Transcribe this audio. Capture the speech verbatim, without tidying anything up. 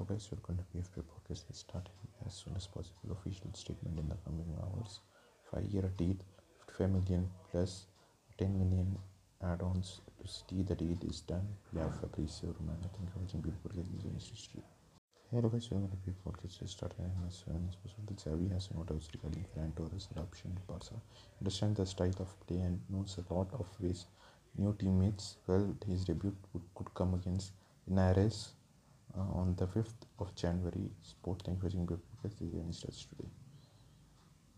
Otherwise, we're going to give paper case is starting as soon as possible. Official statement in the coming hours. Five-year deal, fifty-five million plus ten million add-ons to see the deal is done. We have Fabrizio Romano. Thank you for watching. Beautiful ladies. Hello guys, welcome to the podcast. Starting as soon as possible. Javier has no doubts regarding Torres adoption to Barca. Understand the style of play and knows a lot of ways. New teammates. Well, his debut could come against Nares uh, on the fifth of January. Sport, thank you for watching. Beautiful ladies. Today.